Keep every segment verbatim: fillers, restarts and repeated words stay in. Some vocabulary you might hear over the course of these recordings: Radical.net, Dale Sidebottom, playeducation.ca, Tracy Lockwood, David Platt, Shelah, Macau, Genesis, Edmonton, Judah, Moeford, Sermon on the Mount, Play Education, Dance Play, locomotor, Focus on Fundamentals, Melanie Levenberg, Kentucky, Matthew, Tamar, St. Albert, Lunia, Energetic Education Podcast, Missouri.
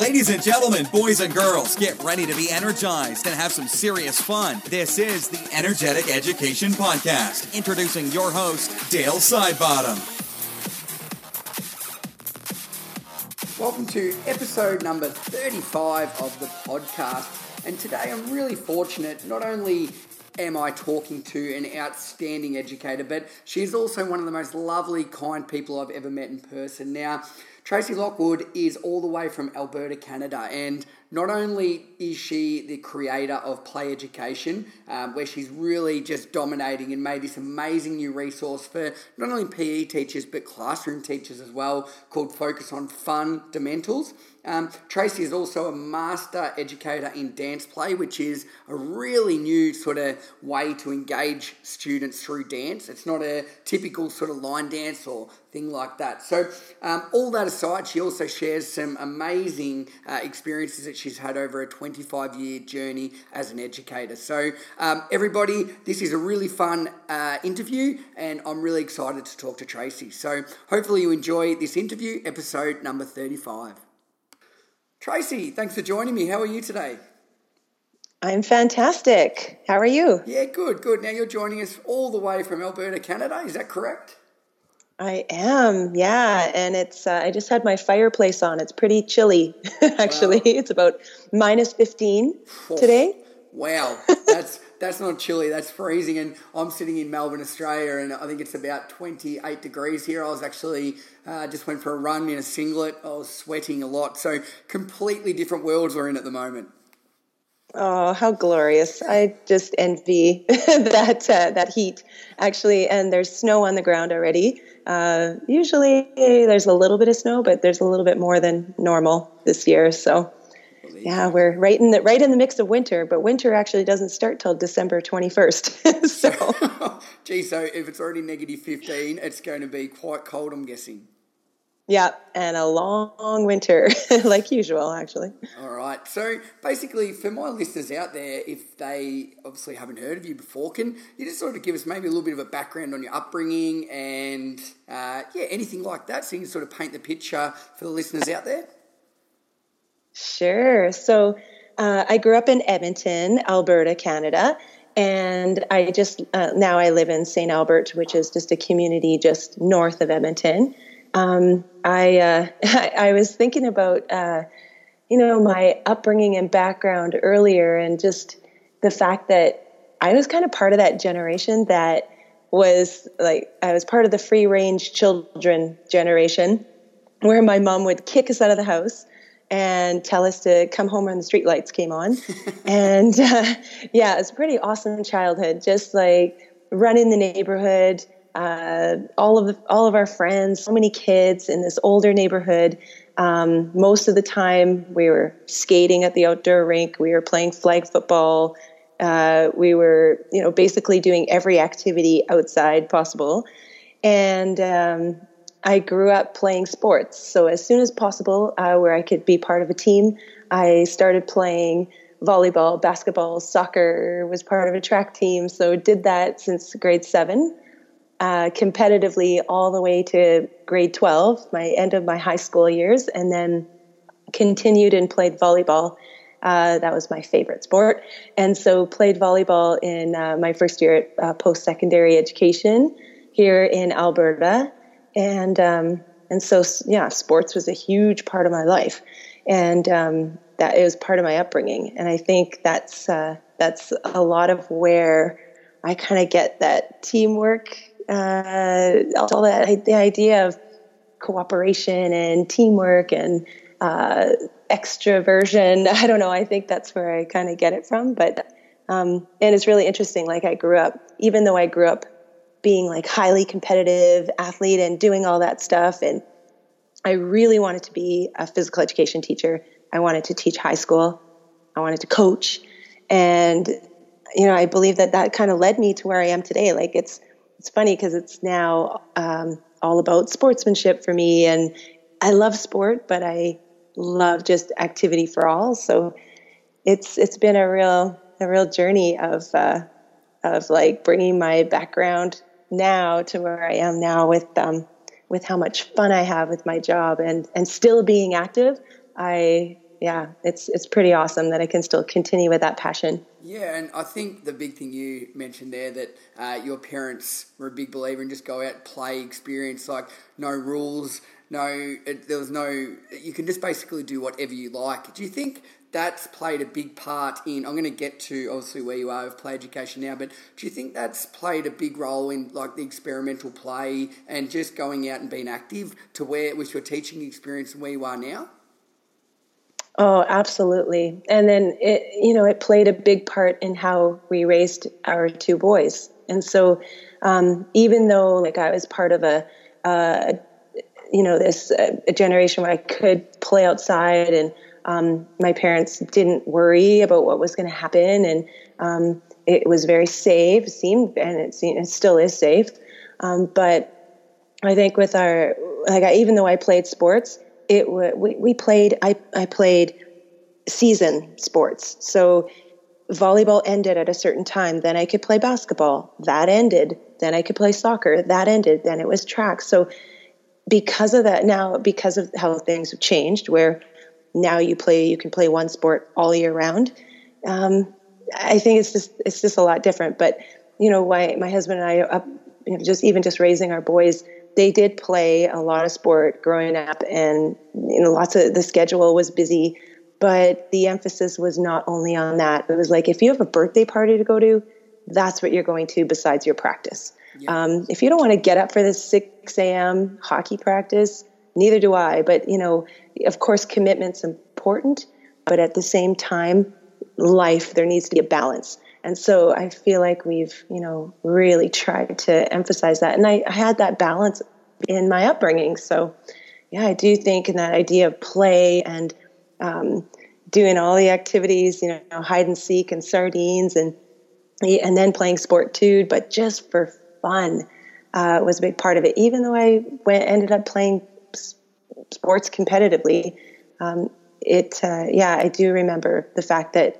Ladies and gentlemen, boys and girls, get ready to be energized and have some serious fun. This is the Energetic Education Podcast. Introducing your host, Dale Sidebottom. Welcome to episode number thirty-five of the podcast. And today I'm really fortunate, not only am I talking to an outstanding educator, but she's also one of the most lovely, kind people I've ever met in person. Now, Tracy Lockwood is all the way from Alberta, Canada, and not only is she the creator of Play Education, um, where she's really just dominating and made this amazing new resource for not only P E teachers, but classroom teachers as well, called Focus on Fundamentals. Um, Tracy is also a master educator in Dance Play, which is a really new sort of way to engage students through dance. It's not a typical sort of line dance or thing like that. So um, all that aside, she also shares some amazing uh, experiences that she's had over a twenty-five year journey as an educator. So um, everybody, this is a really fun uh, interview, and I'm really excited to talk to Tracy. So hopefully you enjoy this interview, episode number thirty-five. Tracy, thanks for joining me. How are you today? I'm fantastic. How are you? Yeah, good, good. Now you're joining us all the way from Alberta, Canada. Is that correct? I am, yeah. And it's uh, I just had my fireplace on. It's pretty chilly, actually. Wow. It's about minus fifteen oh, today. Wow, that's that's not chilly. That's freezing. And I'm sitting in Melbourne, Australia, and I think it's about twenty-eight degrees here. I was actually... I uh, just went for a run in a singlet. I was sweating a lot. So completely different worlds we're in at the moment. Oh, how glorious. I just envy that uh, that heat, actually. And there's snow on the ground already. Uh, usually there's a little bit of snow, but there's a little bit more than normal this year. So, yeah, we're right in the right in the mix of winter. But winter actually doesn't start till December twenty-first. so, Gee, so if it's already negative fifteen, it's going to be quite cold, I'm guessing. Yeah, and a long, long winter, like usual, actually. All right. So basically, for my listeners out there, if they obviously haven't heard of you before, can you just sort of give us maybe a little bit of a background on your upbringing and, uh, yeah, anything like that, so you can sort of paint the picture for the listeners out there? Sure. So uh, I grew up in Edmonton, Alberta, Canada. And I just uh, now I live in Saint Albert, which is just a community just north of Edmonton. Um, I, uh, I I was thinking about, uh, you know, my upbringing and background earlier, and just the fact that I was kind of part of that generation that was like I was part of the free range children generation, where my mom would kick us out of the house and tell us to come home when the streetlights came on. and uh, yeah, it's a pretty awesome childhood, just like running the neighborhood, uh, all of the, all of our friends, so many kids in this older neighborhood. Um, most of the time we were skating at the outdoor rink, we were playing flag football, uh, we were, you know, basically doing every activity outside possible. And um I grew up playing sports. So as soon as possible, uh, where I could be part of a team, I started playing volleyball, basketball, soccer, was part of a track team. So did that since grade seven, uh, competitively all the way to grade twelve, my end of my high school years, and then continued and played volleyball. Uh, that was my favorite sport. And so played volleyball in uh, my first year at uh, post-secondary education here in Alberta. And, um, and so, yeah, sports was a huge part of my life, and, um, that it was part of my upbringing. And I think that's, uh, that's a lot of where I kind of get that teamwork, uh, all that, the idea of cooperation and teamwork and, uh, extroversion. I don't know. I think that's where I kind of get it from, but, um, and it's really interesting. Like I grew up, even though I grew up being like highly competitive athlete and doing all that stuff. And I really wanted to be a physical education teacher. I wanted to teach high school. I wanted to coach. And, you know, I believe that that kind of led me to where I am today. Like it's, it's funny because it's now um, all about sportsmanship for me. And I love sport, but I love just activity for all. So it's, it's been a real, a real journey of, uh, of like bringing my background now to where I am now with um with how much fun I have with my job and and still being active. I yeah, it's it's pretty awesome that I can still continue with that passion. Yeah, and I think the big thing you mentioned there, that uh, your parents were a big believer in just go out, play, experience, like no rules, no, it, there was no, you can just basically do whatever you like. Do you think that's played a big part in, I'm going to get to obviously where you are with Play Education now, but do you think that's played a big role in like the experimental play and just going out and being active to where, with your teaching experience and where you are now? Oh, absolutely. And then it, you know, it played a big part in how we raised our two boys. And so um, even though like I was part of a, uh, you know, this uh, a generation where I could play outside and Um, my parents didn't worry about what was going to happen, and um, it was very safe, seemed, and it, seemed, it still is safe. Um, but I think with our, like, I, even though I played sports, it w- we, we played, I, I played season sports. So volleyball ended at a certain time. Then I could play basketball. That ended. Then I could play soccer. That ended. Then it was track. So because of that, now, because of how things have changed, where now you play, you can play one sport all year round. Um, I think it's just, it's just a lot different, but you know, why my husband and I, up, you know, just even just raising our boys, they did play a lot of sport growing up, and you know, lots of, the schedule was busy, but the emphasis was not only on that. It was like, if you have a birthday party to go to, that's what you're going to besides your practice. Yeah. Um, if you don't want to get up for this six a.m. hockey practice, neither do I, but you know, of course, commitment's important, but at the same time, life, there needs to be a balance. And so I feel like we've, you know, really tried to emphasize that. And I, I had that balance in my upbringing. So yeah, I do think in that idea of play and um, doing all the activities, you know, hide and seek and sardines and, and then playing sport too, but just for fun uh, was a big part of it. Even though I went, ended up playing sports competitively, um, it uh, yeah, I do remember the fact that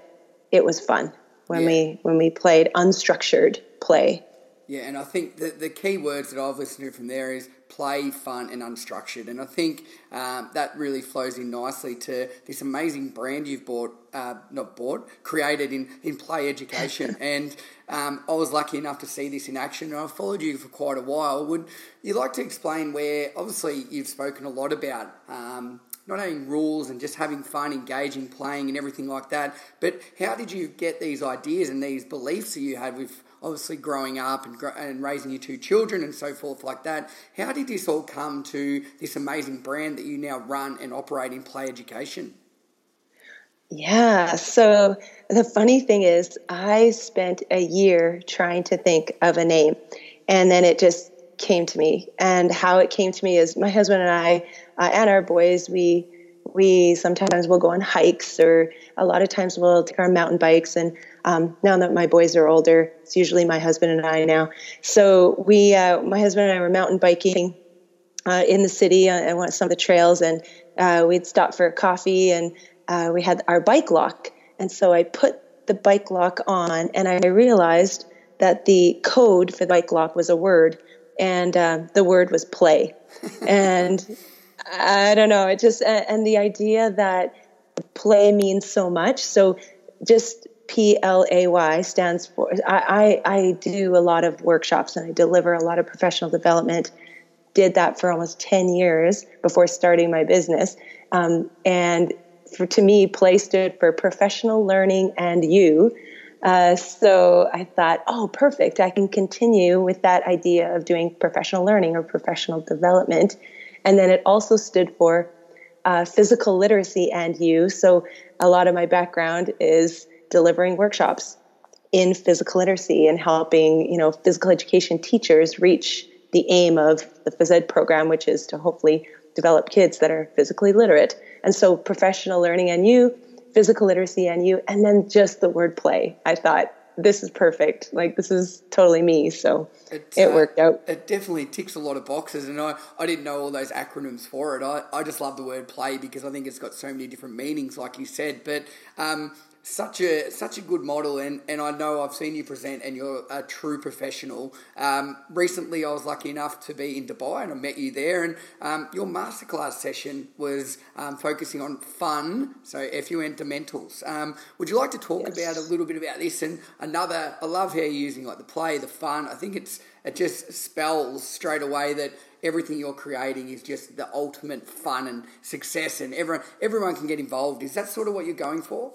it was fun when yeah. we when we played unstructured play. Yeah, and I think the the key words that I've listened to from there is play, fun, and unstructured. And I think um, that really flows in nicely to this amazing brand you've bought, uh, not bought, created in, in Play Education. And um, I was lucky enough to see this in action, and I've followed you for quite a while. Would you like to explain where, obviously, you've spoken a lot about um, not having rules and just having fun, engaging, playing, and everything like that, but how did you get these ideas and these beliefs that you had with obviously growing up and, and raising your two children and so forth like that? How did this all come to this amazing brand that you now run and operate in Play Education? Yeah, so the funny thing is I spent a year trying to think of a name, and then it just came to me. And how it came to me is my husband and I uh, and our boys, we we sometimes will go on hikes, or a lot of times we'll take our mountain bikes. And um, now that my boys are older, it's usually my husband and I now. So we, uh, my husband and I were mountain biking uh, in the city on some of the trails, and uh, we'd stop for coffee, and uh, we had our bike lock. And so I put the bike lock on, and I realized that the code for the bike lock was a word, and uh, the word was play. And I don't know, it just, and the idea that play means so much. So just P L A Y stands for, I, I, I do a lot of workshops and I deliver a lot of professional development, did that for almost ten years before starting my business. Um, and for, to me, play stood for professional learning and you. Uh, so I thought, oh, perfect. I can continue with that idea of doing professional learning or professional development. And then it also stood for uh, physical literacy and you. So a lot of my background is delivering workshops in physical literacy and helping, you know, physical education teachers reach the aim of the phys ed program, which is to hopefully develop kids that are physically literate. And so professional learning and you, physical literacy and you, and then just the word play. I thought, this is perfect. Like, this is totally me. So it, it worked uh, out. It definitely ticks a lot of boxes. And I, I didn't know all those acronyms for it. I, I just love the word play because I think it's got so many different meanings, like you said. But um, Such a such a good model, and, and I know I've seen you present, and you're a true professional. Um, recently, I was lucky enough to be in Dubai, and I met you there, and um, your masterclass session was um, focusing on fun, so F U N fundamentals. Um, would you like to talk yes. about a little bit about this? And another, I love how you're using like the play, the fun. I think it's it just spells straight away that everything you're creating is just the ultimate fun and success, and everyone everyone can get involved. Is that sort of what you're going for?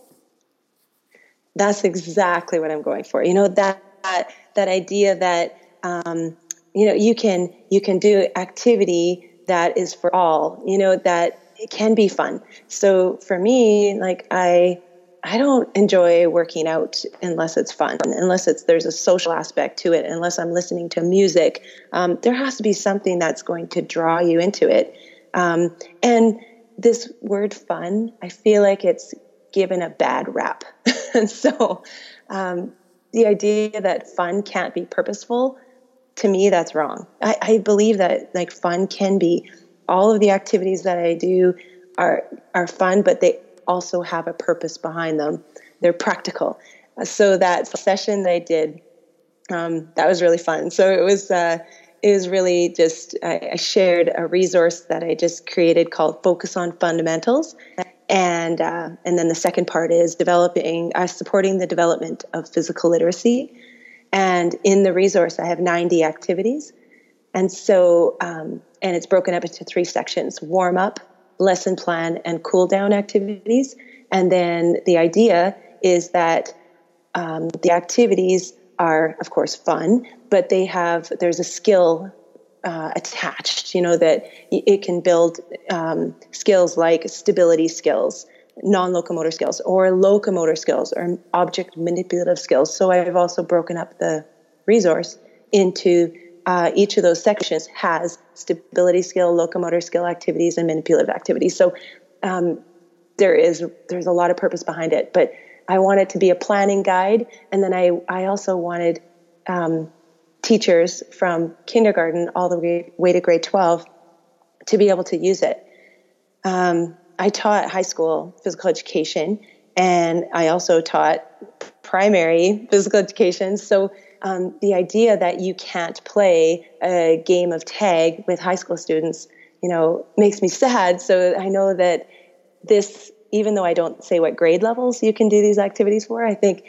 That's exactly what I'm going for. You know, that that, that idea that, um, you know, you can you can do activity that is for all, you know, that it can be fun. So for me, like I I don't enjoy working out unless it's fun, unless it's there's a social aspect to it, unless I'm listening to music. Um, there has to be something that's going to draw you into it. Um, and this word fun, I feel like it's given a bad rap. And so um, the idea that fun can't be purposeful, to me, that's wrong. I, I believe that like fun can be. All of the activities that I do are are fun, but they also have a purpose behind them. They're practical. So that session that I did, um, that was really fun. So it was uh, it was really just, I, I shared a resource that I just created called Focus on Fundamentals. And uh, and then the second part is developing, uh, supporting the development of physical literacy. And in the resource, I have ninety activities. And so, um, and it's broken up into three sections: warm up, lesson plan, and cool down activities. And then the idea is that um, the activities are, of course, fun, but they have, there's a skill Uh, attached, you know, that it can build um, skills like stability skills, non-locomotor skills, or locomotor skills, or object manipulative skills. So I've also broken up the resource into uh, each of those sections has stability skill, locomotor skill activities, and manipulative activities. So um, there is there's a lot of purpose behind it. But I want it to be a planning guide, and then I I also wanted. Um, teachers from kindergarten all the way to grade twelve to be able to use it. Um, I taught high school physical education, and I also taught primary physical education. So um, the idea that you can't play a game of tag with high school students, you know, makes me sad. So I know that this, even though I don't say what grade levels you can do these activities for, I think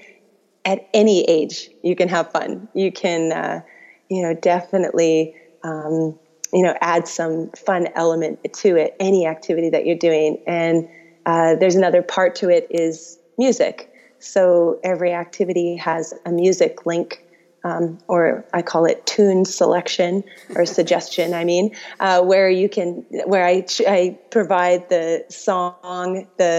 at any age, you can have fun. You can, uh, you know, definitely, um, you know, add some fun element to it, any activity that you're doing. And uh, there's another part to it is music. So every activity has a music link, um, or I call it tune selection or suggestion, I mean, uh, where you can, where I, I provide the song, the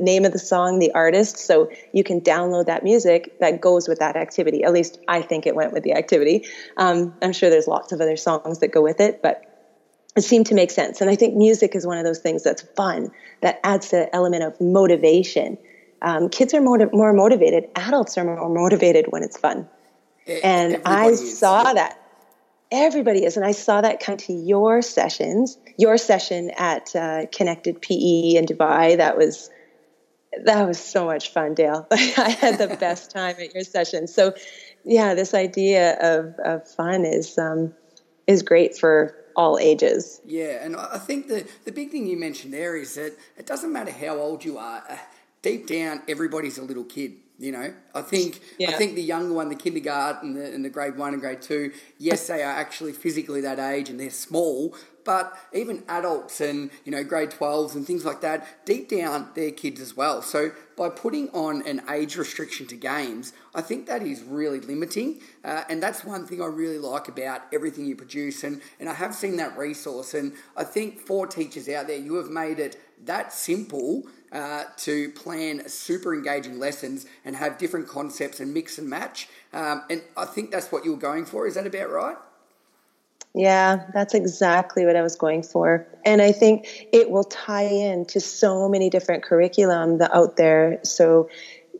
name of the song, the artist, so you can download that music that goes with that activity. At least I think it went with the activity. Um, I'm sure there's lots of other songs that go with it, but it seemed to make sense. And I think music is one of those things that's fun, that adds the element of motivation. Um, kids are more, more motivated. Adults are more motivated when it's fun. And everybody I is. saw that everybody is. And I saw that come to your sessions, your session at uh, Connected P E in Dubai. That was, that was so much fun, Dale. I had the best time at your session. So yeah, this idea of, of fun is, um, is great for all ages. Yeah. And I think the, the big thing you mentioned there is that it doesn't matter how old you are, deep down, everybody's a little kid. You know, I think yeah. I think the younger one, the kindergarten and the, and the grade one and grade two, yes, they are actually physically that age and they're small, but even adults and, you know, grade twelves and things like that, deep down, they're kids as well. So by putting on an age restriction to games, I think that is really limiting. Uh, and that's one thing I really like about everything you produce. And, and I have seen that resource. And I think for teachers out there, you have made it that simple uh, to plan super engaging lessons and have different concepts and mix and match. Um, and I think that's what you were going for. Is that about right? Yeah, that's exactly what I was going for. And I think it will tie in to so many different curriculum out there. So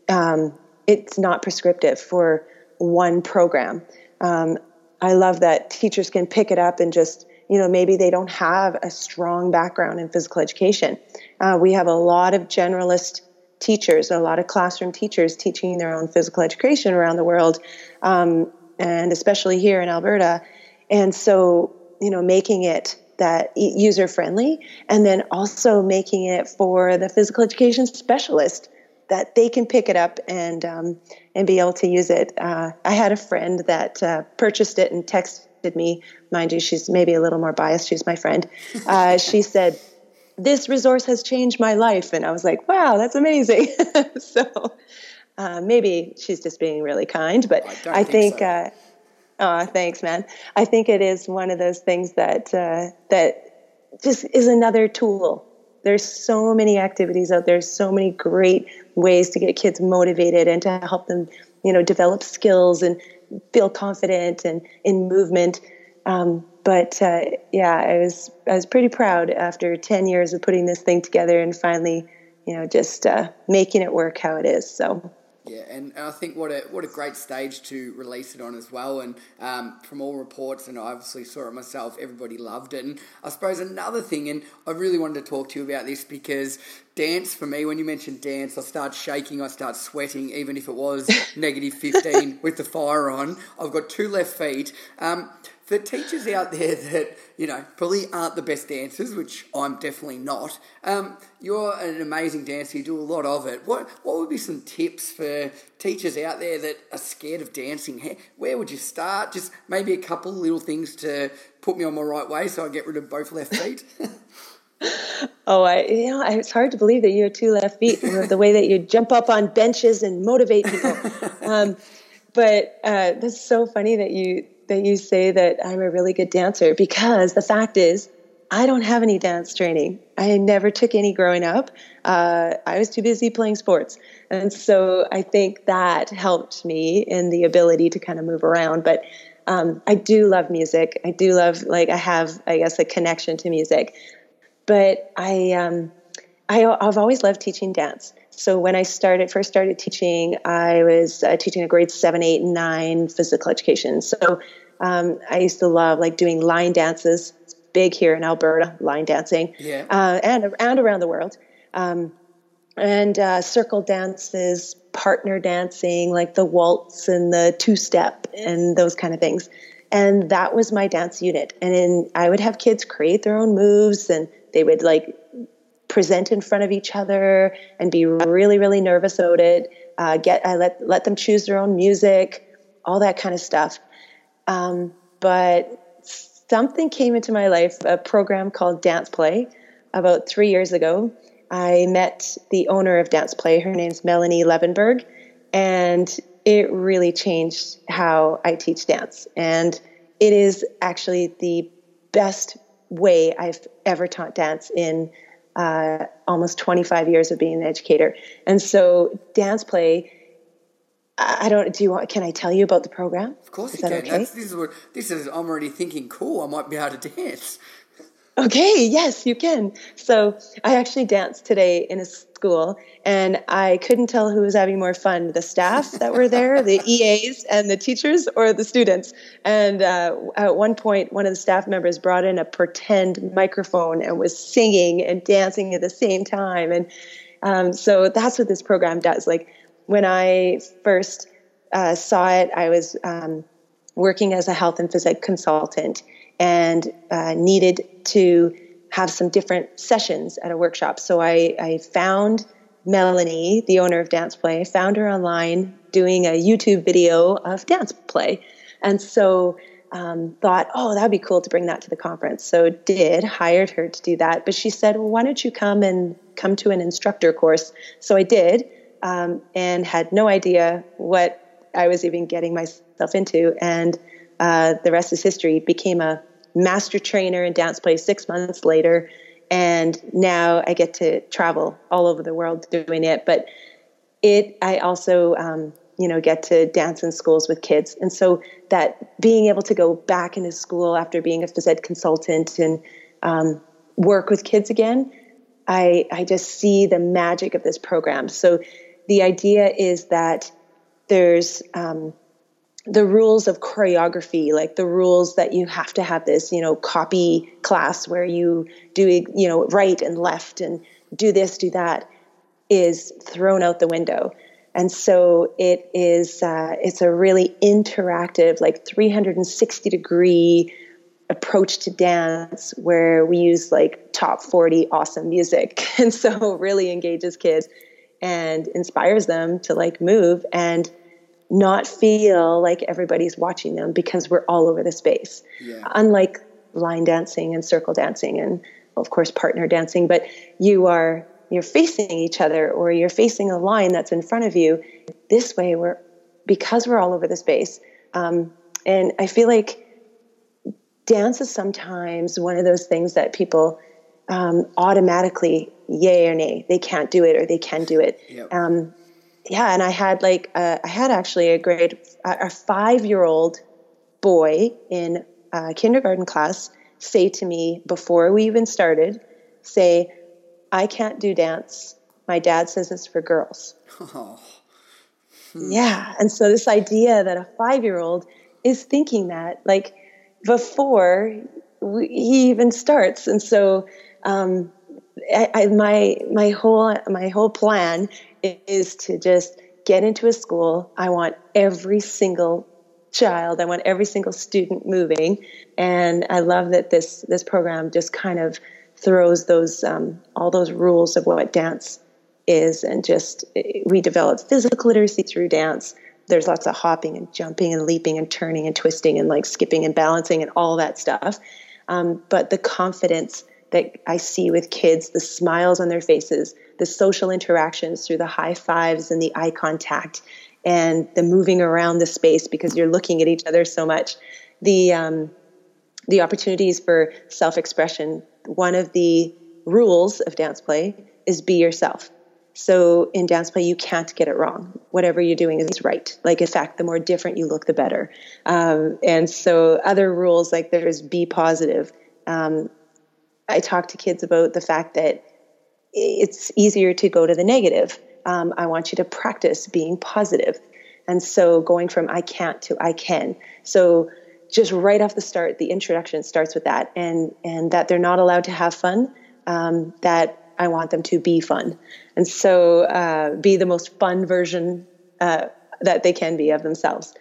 um, it's not prescriptive for one program. Um, I love that teachers can pick it up and just, you know, maybe they don't have a strong background in physical education. Uh, we have a lot of generalist teachers, a lot of classroom teachers teaching their own physical education around the world, um, and especially here in Alberta. And so, you know, making it that user-friendly, and then also making it for the physical education specialist that they can pick it up and um, and be able to use it. Uh, I had a friend that uh, purchased it and texted me. Mind you, she's maybe a little more biased. She's my friend. Uh, she said, "This resource has changed my life." And I was like, wow, that's amazing. So uh, maybe she's just being really kind, but oh, I, I think, think so. uh, oh, thanks, man. I think it is one of those things that, uh, that just is another tool. There's so many activities out there, so many great ways to get kids motivated and to help them, you know, develop skills and feel confident and in movement. Um, But uh, yeah, I was I was pretty proud after ten years of putting this thing together and finally, you know, just uh, making it work how it is. So yeah, and, and I think what a what a great stage to release it on as well. And um, from all reports, and I obviously saw it myself, everybody loved it. And I suppose another thing, and I really wanted to talk to you about this because dance, for me, when you mentioned dance, I start shaking, I start sweating, even if it was negative fifteen with the fire on. I've got two left feet. Um, The teachers out there that, you know, probably aren't the best dancers, which I'm definitely not. Um, you're an amazing dancer. You do a lot of it. What what would be some tips for teachers out there that are scared of dancing? Where would you start? Just maybe a couple little things to put me on my right way so I get rid of both left feet. Oh, I, you know, it's hard to believe that you have two left feet. You know, the way that you jump up on benches and motivate people. Um, but uh, that's so funny that you... that you say that I'm a really good dancer, because the fact is I don't have any dance training. I never took any growing up. Uh, I was too busy playing sports. And so I think that helped me in the ability to kind of move around. But um, I do love music. I do love, like I have, I guess, a connection to music. But I, um, I, I've always loved teaching dance. So when I started, first started teaching, I was uh, teaching a grade seven, eight, and nine physical education. So um, I used to love like doing line dances. It's big here in Alberta, line dancing, yeah, uh, and and around the world, um, and uh, circle dances, partner dancing, like the waltz and the two step and those kind of things. And that was my dance unit. And then I would have kids create their own moves, and they would like present in front of each other and be really, really nervous about it. Uh, get, I let, let them choose their own music, all that kind of stuff. Um, but something came into my life, a program called Dance Play about three years ago. I met the owner of Dance Play. Her name's Melanie Levenberg, and it really changed how I teach dance. And it is actually the best way I've ever taught dance in Uh, almost twenty-five years of being an educator. And so Dance Play, I don't, do you want, can I tell you about the program? Of course is you that can. Okay? That's, this is what, this is, I'm already thinking, cool, I might be able to dance. Okay, yes, you can. So I actually danced today in a school, and I couldn't tell who was having more fun, the staff that were there, the E As and the teachers, or the students. And uh, at one point, one of the staff members brought in a pretend microphone and was singing and dancing at the same time. And um, so that's what this program does. Like when I first uh, saw it, I was um, working as a health and phys ed consultant, and uh, needed to have some different sessions at a workshop. So I, I found Melanie, the owner of Dance Play, found her online doing a YouTube video of Dance Play. And so um, thought, oh, that'd be cool to bring that to the conference. So did, hired her to do that. But she said, well, why don't you come and come to an instructor course? So I did, um, and had no idea what I was even getting myself into. And uh, the rest is history. Became a master trainer in Dance Play six months later, and now I get to travel all over the world doing it. But it, I also, um, you know, get to dance in schools with kids, and so that being able to go back into school after being a phys ed consultant and um, work with kids again, I I just see the magic of this program. So the idea is that there's um, the rules of choreography, like the rules that you have to have this, you know, copy class where you do, you know, right and left and do this, do that. is thrown out the window. And so it is, uh, it's a really interactive, like three hundred sixty degree approach to dance where we use like top forty awesome music. And so really engages kids and inspires them to like move and not feel like everybody's watching them, because we're all over the space. Yeah. Unlike line dancing and circle dancing and of course partner dancing, but you are, you're facing each other or you're facing a line that's in front of you. This way, we're, because we're all over the space. Um, and I feel like dance is sometimes one of those things that people um, automatically yay or nay, they can't do it or they can do it. Yep. Um, yeah. And I had like, uh, I had actually a grade, a five-year-old boy in a kindergarten class say to me before we even started, say, I can't do dance. My dad says it's for girls. Oh. Hmm. Yeah. And so this idea that a five-year-old is thinking that like before we, he even starts. And so, um, I, I, my, my whole, my whole plan is to just get into a school. I want every single child. I want every single student moving. And I love that this, this program just kind of throws those um, all those rules of what dance is, and just we develop physical literacy through dance. There's lots of hopping and jumping and leaping and turning and twisting and like skipping and balancing and all that stuff. Um, but the confidence that I see with kids, the smiles on their faces, the social interactions through the high fives and the eye contact, and the moving around the space because you're looking at each other so much. The um, the opportunities for self-expression. One of the rules of dance play is be yourself. So in dance play, you can't get it wrong. Whatever you're doing is right. Like, in fact, the more different you look, the better. Um, and so other rules, like there's be positive. Um, I talk to kids about the fact that it's easier to go to the negative. Um, I want you to practice being positive. And so going from I can't to I can. So just right off the start, the introduction starts with that, and, and that they're not allowed to have fun, um, that I want them to be fun. And so uh, be the most fun version uh, that they can be of themselves.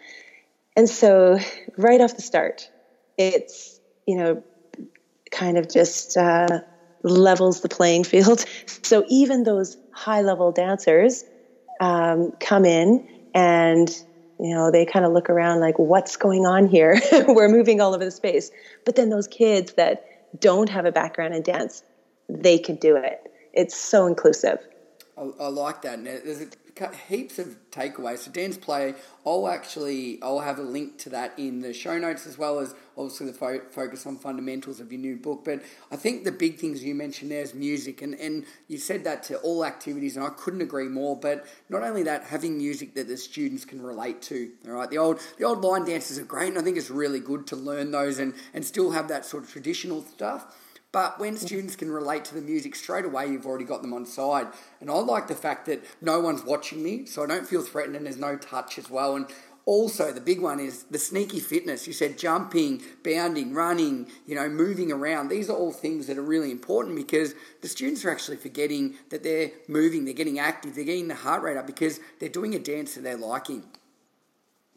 And so right off the start, it's, you know, kind of just uh, levels the playing field. So even those high-level dancers um, come in and you know, they kind of look around like, what's going on here? We're moving all over the space. But then those kids that don't have a background in dance, they can do it. It's so inclusive. I, I like that. And there's heaps of takeaways. So Dance Play, I'll actually, I'll have a link to that in the show notes, as well as obviously the fo- focus on fundamentals of your new book. But I think the big things you mentioned there is music. And, and you said that to all activities, and I couldn't agree more. But not only that, having music that the students can relate to. All right, the old the old line dances are great, and I think it's really good to learn those and, and still have that sort of traditional stuff. But when students can relate to the music straight away, you've already got them on side. And I like the fact that no one's watching me, so I don't feel threatened, and there's no touch as well. And also the big one is the sneaky fitness. You said jumping, bounding, running, you know, moving around. These are all things that are really important, because the students are actually forgetting that they're moving, they're getting active, they're getting the heart rate up because they're doing a dance that they're liking.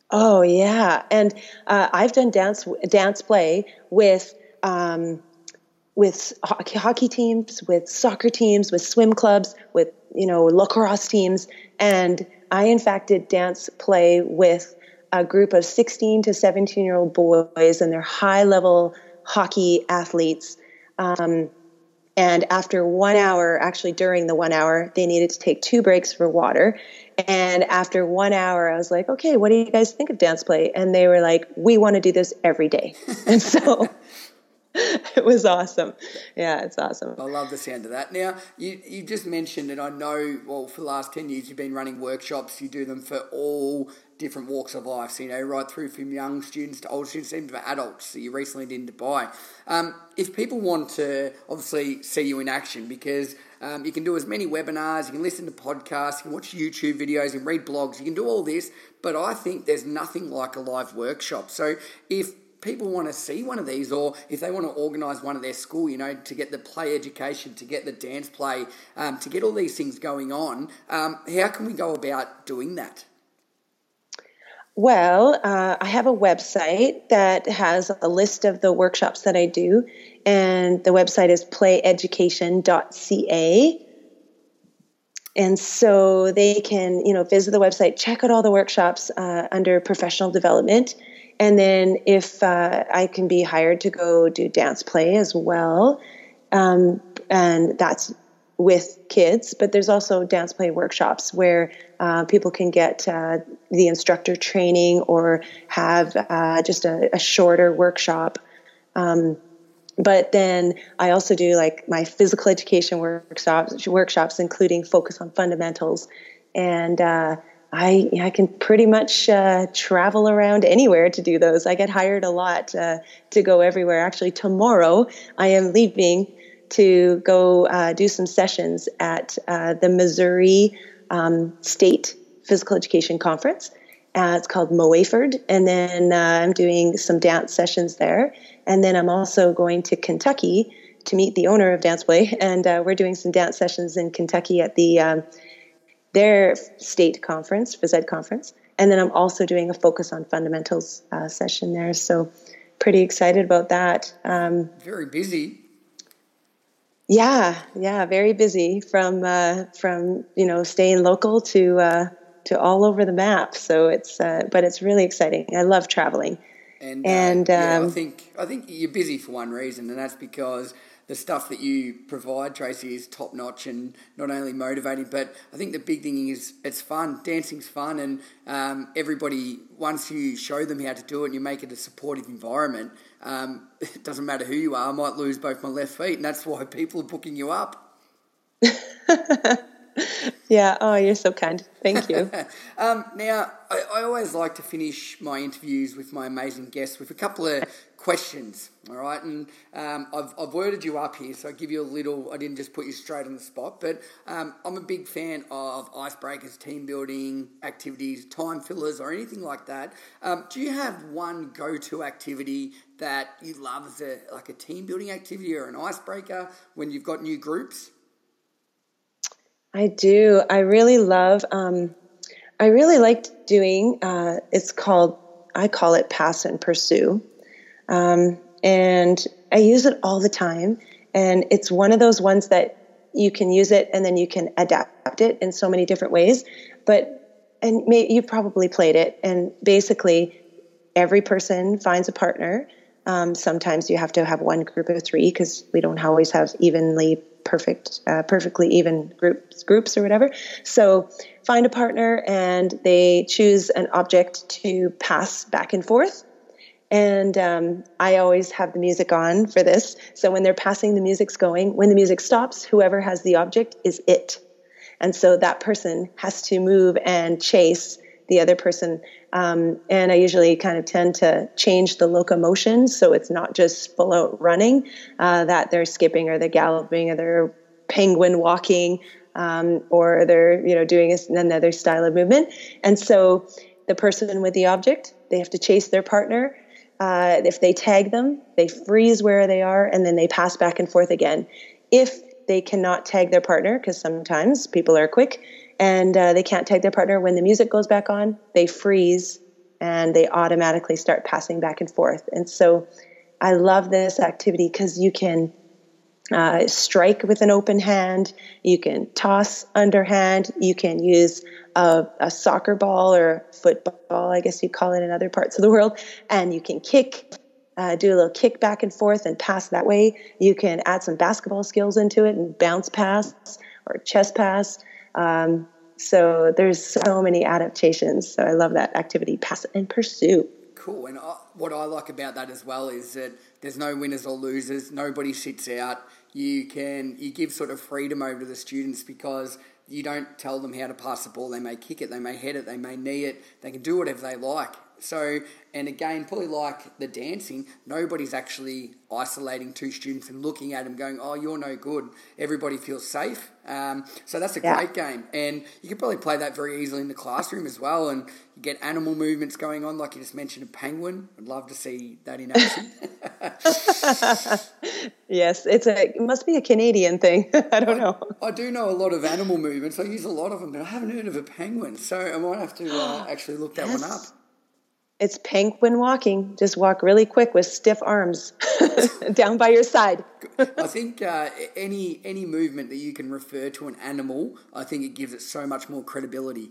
Oh, yeah. And uh, I've done dance dance play with... Um with hockey teams, with soccer teams, with swim clubs, with, you know, lacrosse teams. And I, in fact, did dance play with a group of sixteen to seventeen-year-old boys, and they're high-level hockey athletes. Um, and after one hour, actually during the one hour, they needed to take two breaks for water. And after one hour, I was like, okay, what do you guys think of dance play? And they were like, we want to do this every day. And so... It was awesome. Yeah, it's awesome. I love the sound of that. Now, you, you just mentioned, and I know, well, for the last ten years you've been running workshops. You do them for all different walks of life. So, you know, right through from young students to old students, even to adults. So you recently did in Dubai. Um, if people want to obviously see you in action, because um, you can do as many webinars, you can listen to podcasts, you can watch YouTube videos, you can read blogs, you can do all this. But I think there's nothing like a live workshop. So if people want to see one of these, or if they want to organise one of their school, you know, to get the play education, to get the dance play, um, to get all these things going on, um, how can we go about doing that? Well, uh, I have a website that has a list of the workshops that I do, and the website is play education dot c a. And so they can, you know, visit the website, check out all the workshops uh, under professional development. And then if uh, I can be hired to go do dance play as well, um, and that's with kids, but there's also dance play workshops where uh, people can get uh, the instructor training or have uh, just a, a shorter workshop. Um But then I also do like my physical education workshops, workshops including Focus on Fundamentals, and uh, I I can pretty much uh, travel around anywhere to do those. I get hired a lot uh, to go everywhere. Actually, tomorrow I am leaving to go uh, do some sessions at uh, the Missouri um, State Physical Education Conference. Uh, it's called Moeford, and then uh, I'm doing some dance sessions there. And then I'm also going to Kentucky to meet the owner of Dance Play, and uh, we're doing some dance sessions in Kentucky at the um, their state conference, phys ed conference. And then I'm also doing a Focus on Fundamentals uh, session there. So pretty excited about that. Um, very busy. Yeah, yeah, very busy from uh, from you know staying local to uh, to all over the map. So it's uh, but it's really exciting. I love traveling. And, uh, and um, yeah, I think I think you're busy for one reason, and that's because the stuff that you provide, Tracy, is top-notch and not only motivating, but I think the big thing is it's fun. Dancing's fun, and um, everybody, once you show them how to do it and you make it a supportive environment, um, it doesn't matter who you are, I might lose both my left feet, and that's why people are booking you up. Yeah, oh, you're so kind. Thank you. um, now, I, I always like to finish my interviews with my amazing guests with a couple of questions, all right? And um, I've, I've worded you up here, so I give you a little, I didn't just put you straight on the spot, but um, I'm a big fan of icebreakers, team building, activities, time fillers, or anything like that. Um, do you have one go-to activity that you love as a, like a team building activity or an icebreaker when you've got new groups? I do. I really love, um, I really liked doing, uh, it's called, I call it Pass and Pursue. Um, and I use it all the time. And it's one of those ones that you can use it and then you can adapt it in so many different ways. But, and may, you've probably played it. And basically every person finds a partner. Um, sometimes you have to have one group of three because we don't always have evenly perfect, uh, perfectly even groups, groups or whatever. So find a partner and they choose an object to pass back and forth. And um, I always have the music on for this. So when they're passing, the music's going. When the music stops, whoever has the object is it. And so that person has to move and chase the other person. Um, and I usually kind of tend to change the locomotion so it's not just full out running, uh, that they're skipping or they're galloping or they're penguin walking, um, or they're, you know, doing another style of movement. And so the person with the object, they have to chase their partner. Uh, if they tag them, they freeze where they are and then they pass back and forth again. If they cannot tag their partner, because sometimes people are quick, and uh, they can't tag their partner. When the music goes back on, they freeze and they automatically start passing back and forth. And so I love this activity because you can uh, strike with an open hand, you can toss underhand, you can use a, a soccer ball or football, I guess you call it in other parts of the world, and you can kick, uh, do a little kick back and forth and pass that way. You can add some basketball skills into it and bounce pass or chest pass. Um, so there's so many adaptations. So I love that activity, Pass and Pursue. Cool. And I, what I like about that as well is that there's no winners or losers. Nobody sits out. you can you give sort of freedom over to the students, because you don't tell them how to pass the ball. They may kick it, they may head it, they may knee it, they can do whatever they like. So, and again, probably like the dancing, nobody's actually isolating two students and looking at them going, oh, you're no good. Everybody feels safe. Um, so that's a yeah. great game. And you can probably play that very easily in the classroom as well. And you get animal movements going on, like you just mentioned, a penguin. I'd love to see that in action. Yes, it's a, it must be a Canadian thing. I don't know. I, I do know a lot of animal movements. I use a lot of them, but I haven't heard of a penguin. So I might have to uh, actually look that yes. one up. It's penguin walking. Just walk really quick with stiff arms down by your side. I think uh, any any movement that you can refer to an animal, I think it gives it so much more credibility.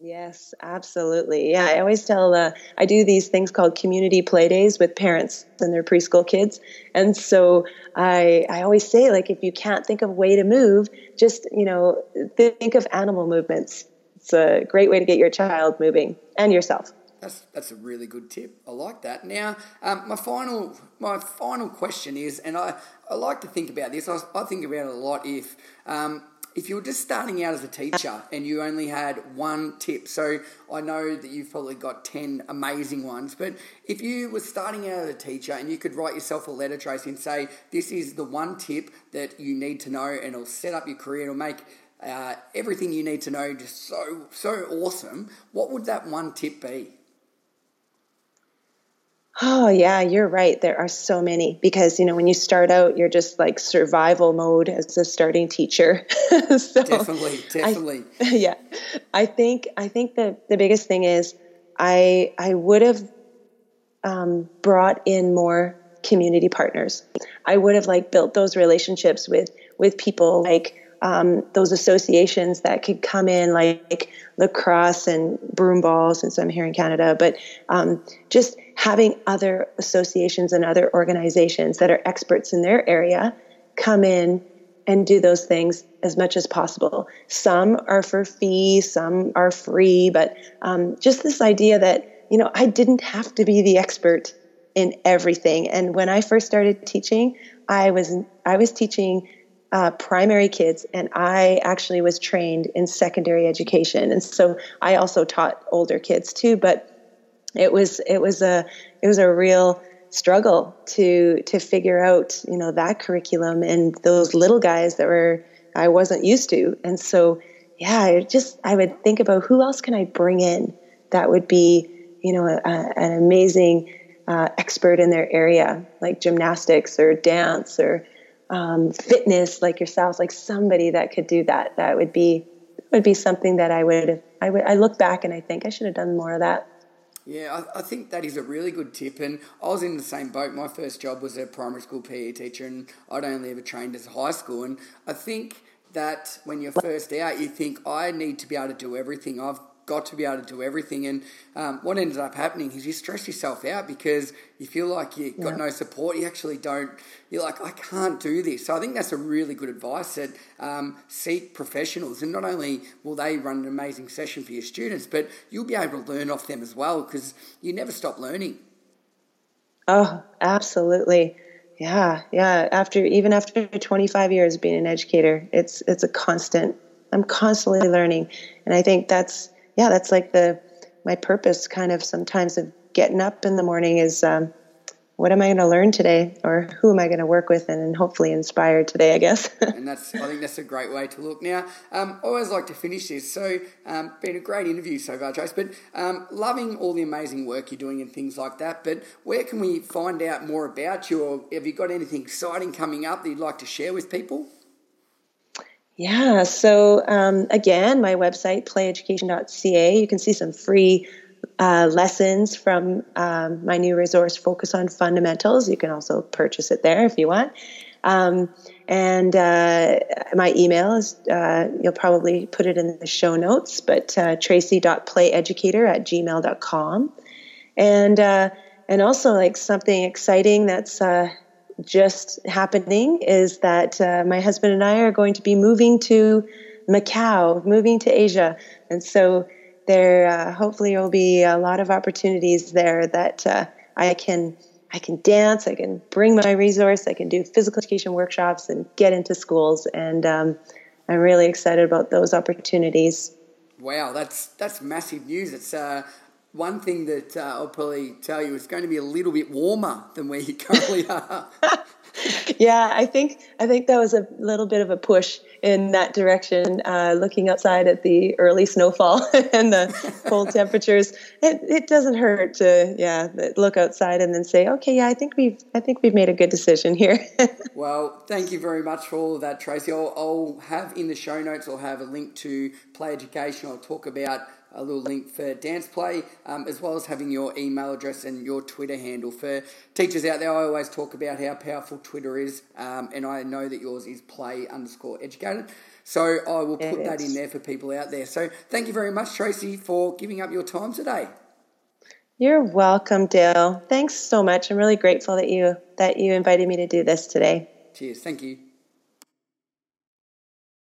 Yes, absolutely. Yeah, I always tell, uh, I do these things called community play days with parents and their preschool kids. And so I I always say, like, if you can't think of a way to move, just, you know, think of animal movements. It's a great way to get your child moving and yourself. That's that's a really good tip. I like that. Now, um, my final my final question is, and I, I like to think about this. I, I think about it a lot. If um, if you were just starting out as a teacher and you only had one tip, so I know that you've probably got ten amazing ones, but if you were starting out as a teacher and you could write yourself a letter, Tracy, and say, this is the one tip that you need to know, and it'll set up your career, it'll make uh, everything you need to know just so so awesome, what would that one tip be? Oh, yeah, you're right. There are so many because, you know, when you start out, you're just like survival mode as a starting teacher. so definitely, definitely. I, yeah. I think I think the, the biggest thing is I I would have um, brought in more community partners. I would have like built those relationships with with people like um, those associations that could come in like lacrosse and broom ball, since I'm here in Canada, but um, just having other associations and other organizations that are experts in their area come in and do those things as much as possible. Some are for fee, some are free, but um, just this idea that, you know, I didn't have to be the expert in everything. And when I first started teaching, I was I was teaching Uh, primary kids, and I actually was trained in secondary education, and so I also taught older kids too. But it was it was a it was a real struggle to to figure out, you know, that curriculum and those little guys that were I wasn't used to. And so yeah, I just I would think about who else can I bring in that would be, you know, a, a, an amazing uh, expert in their area, like gymnastics or dance or Um, fitness, like yourself, like somebody that could do that. That would be would be something that I would have, I would I look back and I think I should have done more of that. Yeah, I, I think that is a really good tip. And I was in the same boat. My first job was a primary school P E teacher, and I'd only ever trained as a high school. And I think that when you're first out, you think I need to be able to do everything. I've got to be able to do everything. And um, what ended up happening is you stress yourself out because you feel like you've got yeah. no support. You actually don't, you're like, I can't do this. So I think that's a really good advice that um, seek professionals. And not only will they run an amazing session for your students, but you'll be able to learn off them as well because you never stop learning. Oh, absolutely. Yeah. Yeah. After, even after twenty-five years being an educator, it's, it's a constant, I'm constantly learning. And I think that's, yeah, that's like the my purpose kind of sometimes of getting up in the morning is um, what am I going to learn today or who am I going to work with and, and hopefully inspire today, I guess. And that's I think that's a great way to look. Now, um, I always like to finish this. So um, been a great interview so far, Trace, but um, loving all the amazing work you're doing and things like that. But where can we find out more about you, or have you got anything exciting coming up that you'd like to share with people? Yeah, so um, again, my website, play education dot c a, you can see some free uh, lessons from um, my new resource, Focus on Fundamentals. You can also purchase it there if you want. Um, and uh, my email is, uh, you'll probably put it in the show notes, but uh, tracy dot playeducator at gmail dot com. And, uh, and also like something exciting that's uh, just happening is that uh, my husband and I are going to be moving to Macau, moving to Asia. And so there uh, hopefully will be a lot of opportunities there that uh, I can I can dance, I can bring my resource, I can do physical education workshops and get into schools. And um, I'm really excited about those opportunities. Wow, that's that's massive news. It's uh, one thing that uh, I'll probably tell you, it's going to be a little bit warmer than where you currently are. Yeah, I think I think that was a little bit of a push in that direction, uh, looking outside at the early snowfall and the cold temperatures. It, it doesn't hurt to yeah look outside and then say, okay, yeah, I think we've I think we've made a good decision here. Well, thank you very much for all of that, Tracy. I'll, I'll have in the show notes. I'll have a link to Play Education. I'll talk about a little link for Dance Play, um, as well as having your email address and your Twitter handle. For teachers out there, I always talk about how powerful Twitter is, um, and I know that yours is play underscore educated. So I will put that in there for people out there. So thank you very much, Tracy, for giving up your time today. You're welcome, Dale. Thanks so much. I'm really grateful that you that you invited me to do this today. Cheers. Thank you.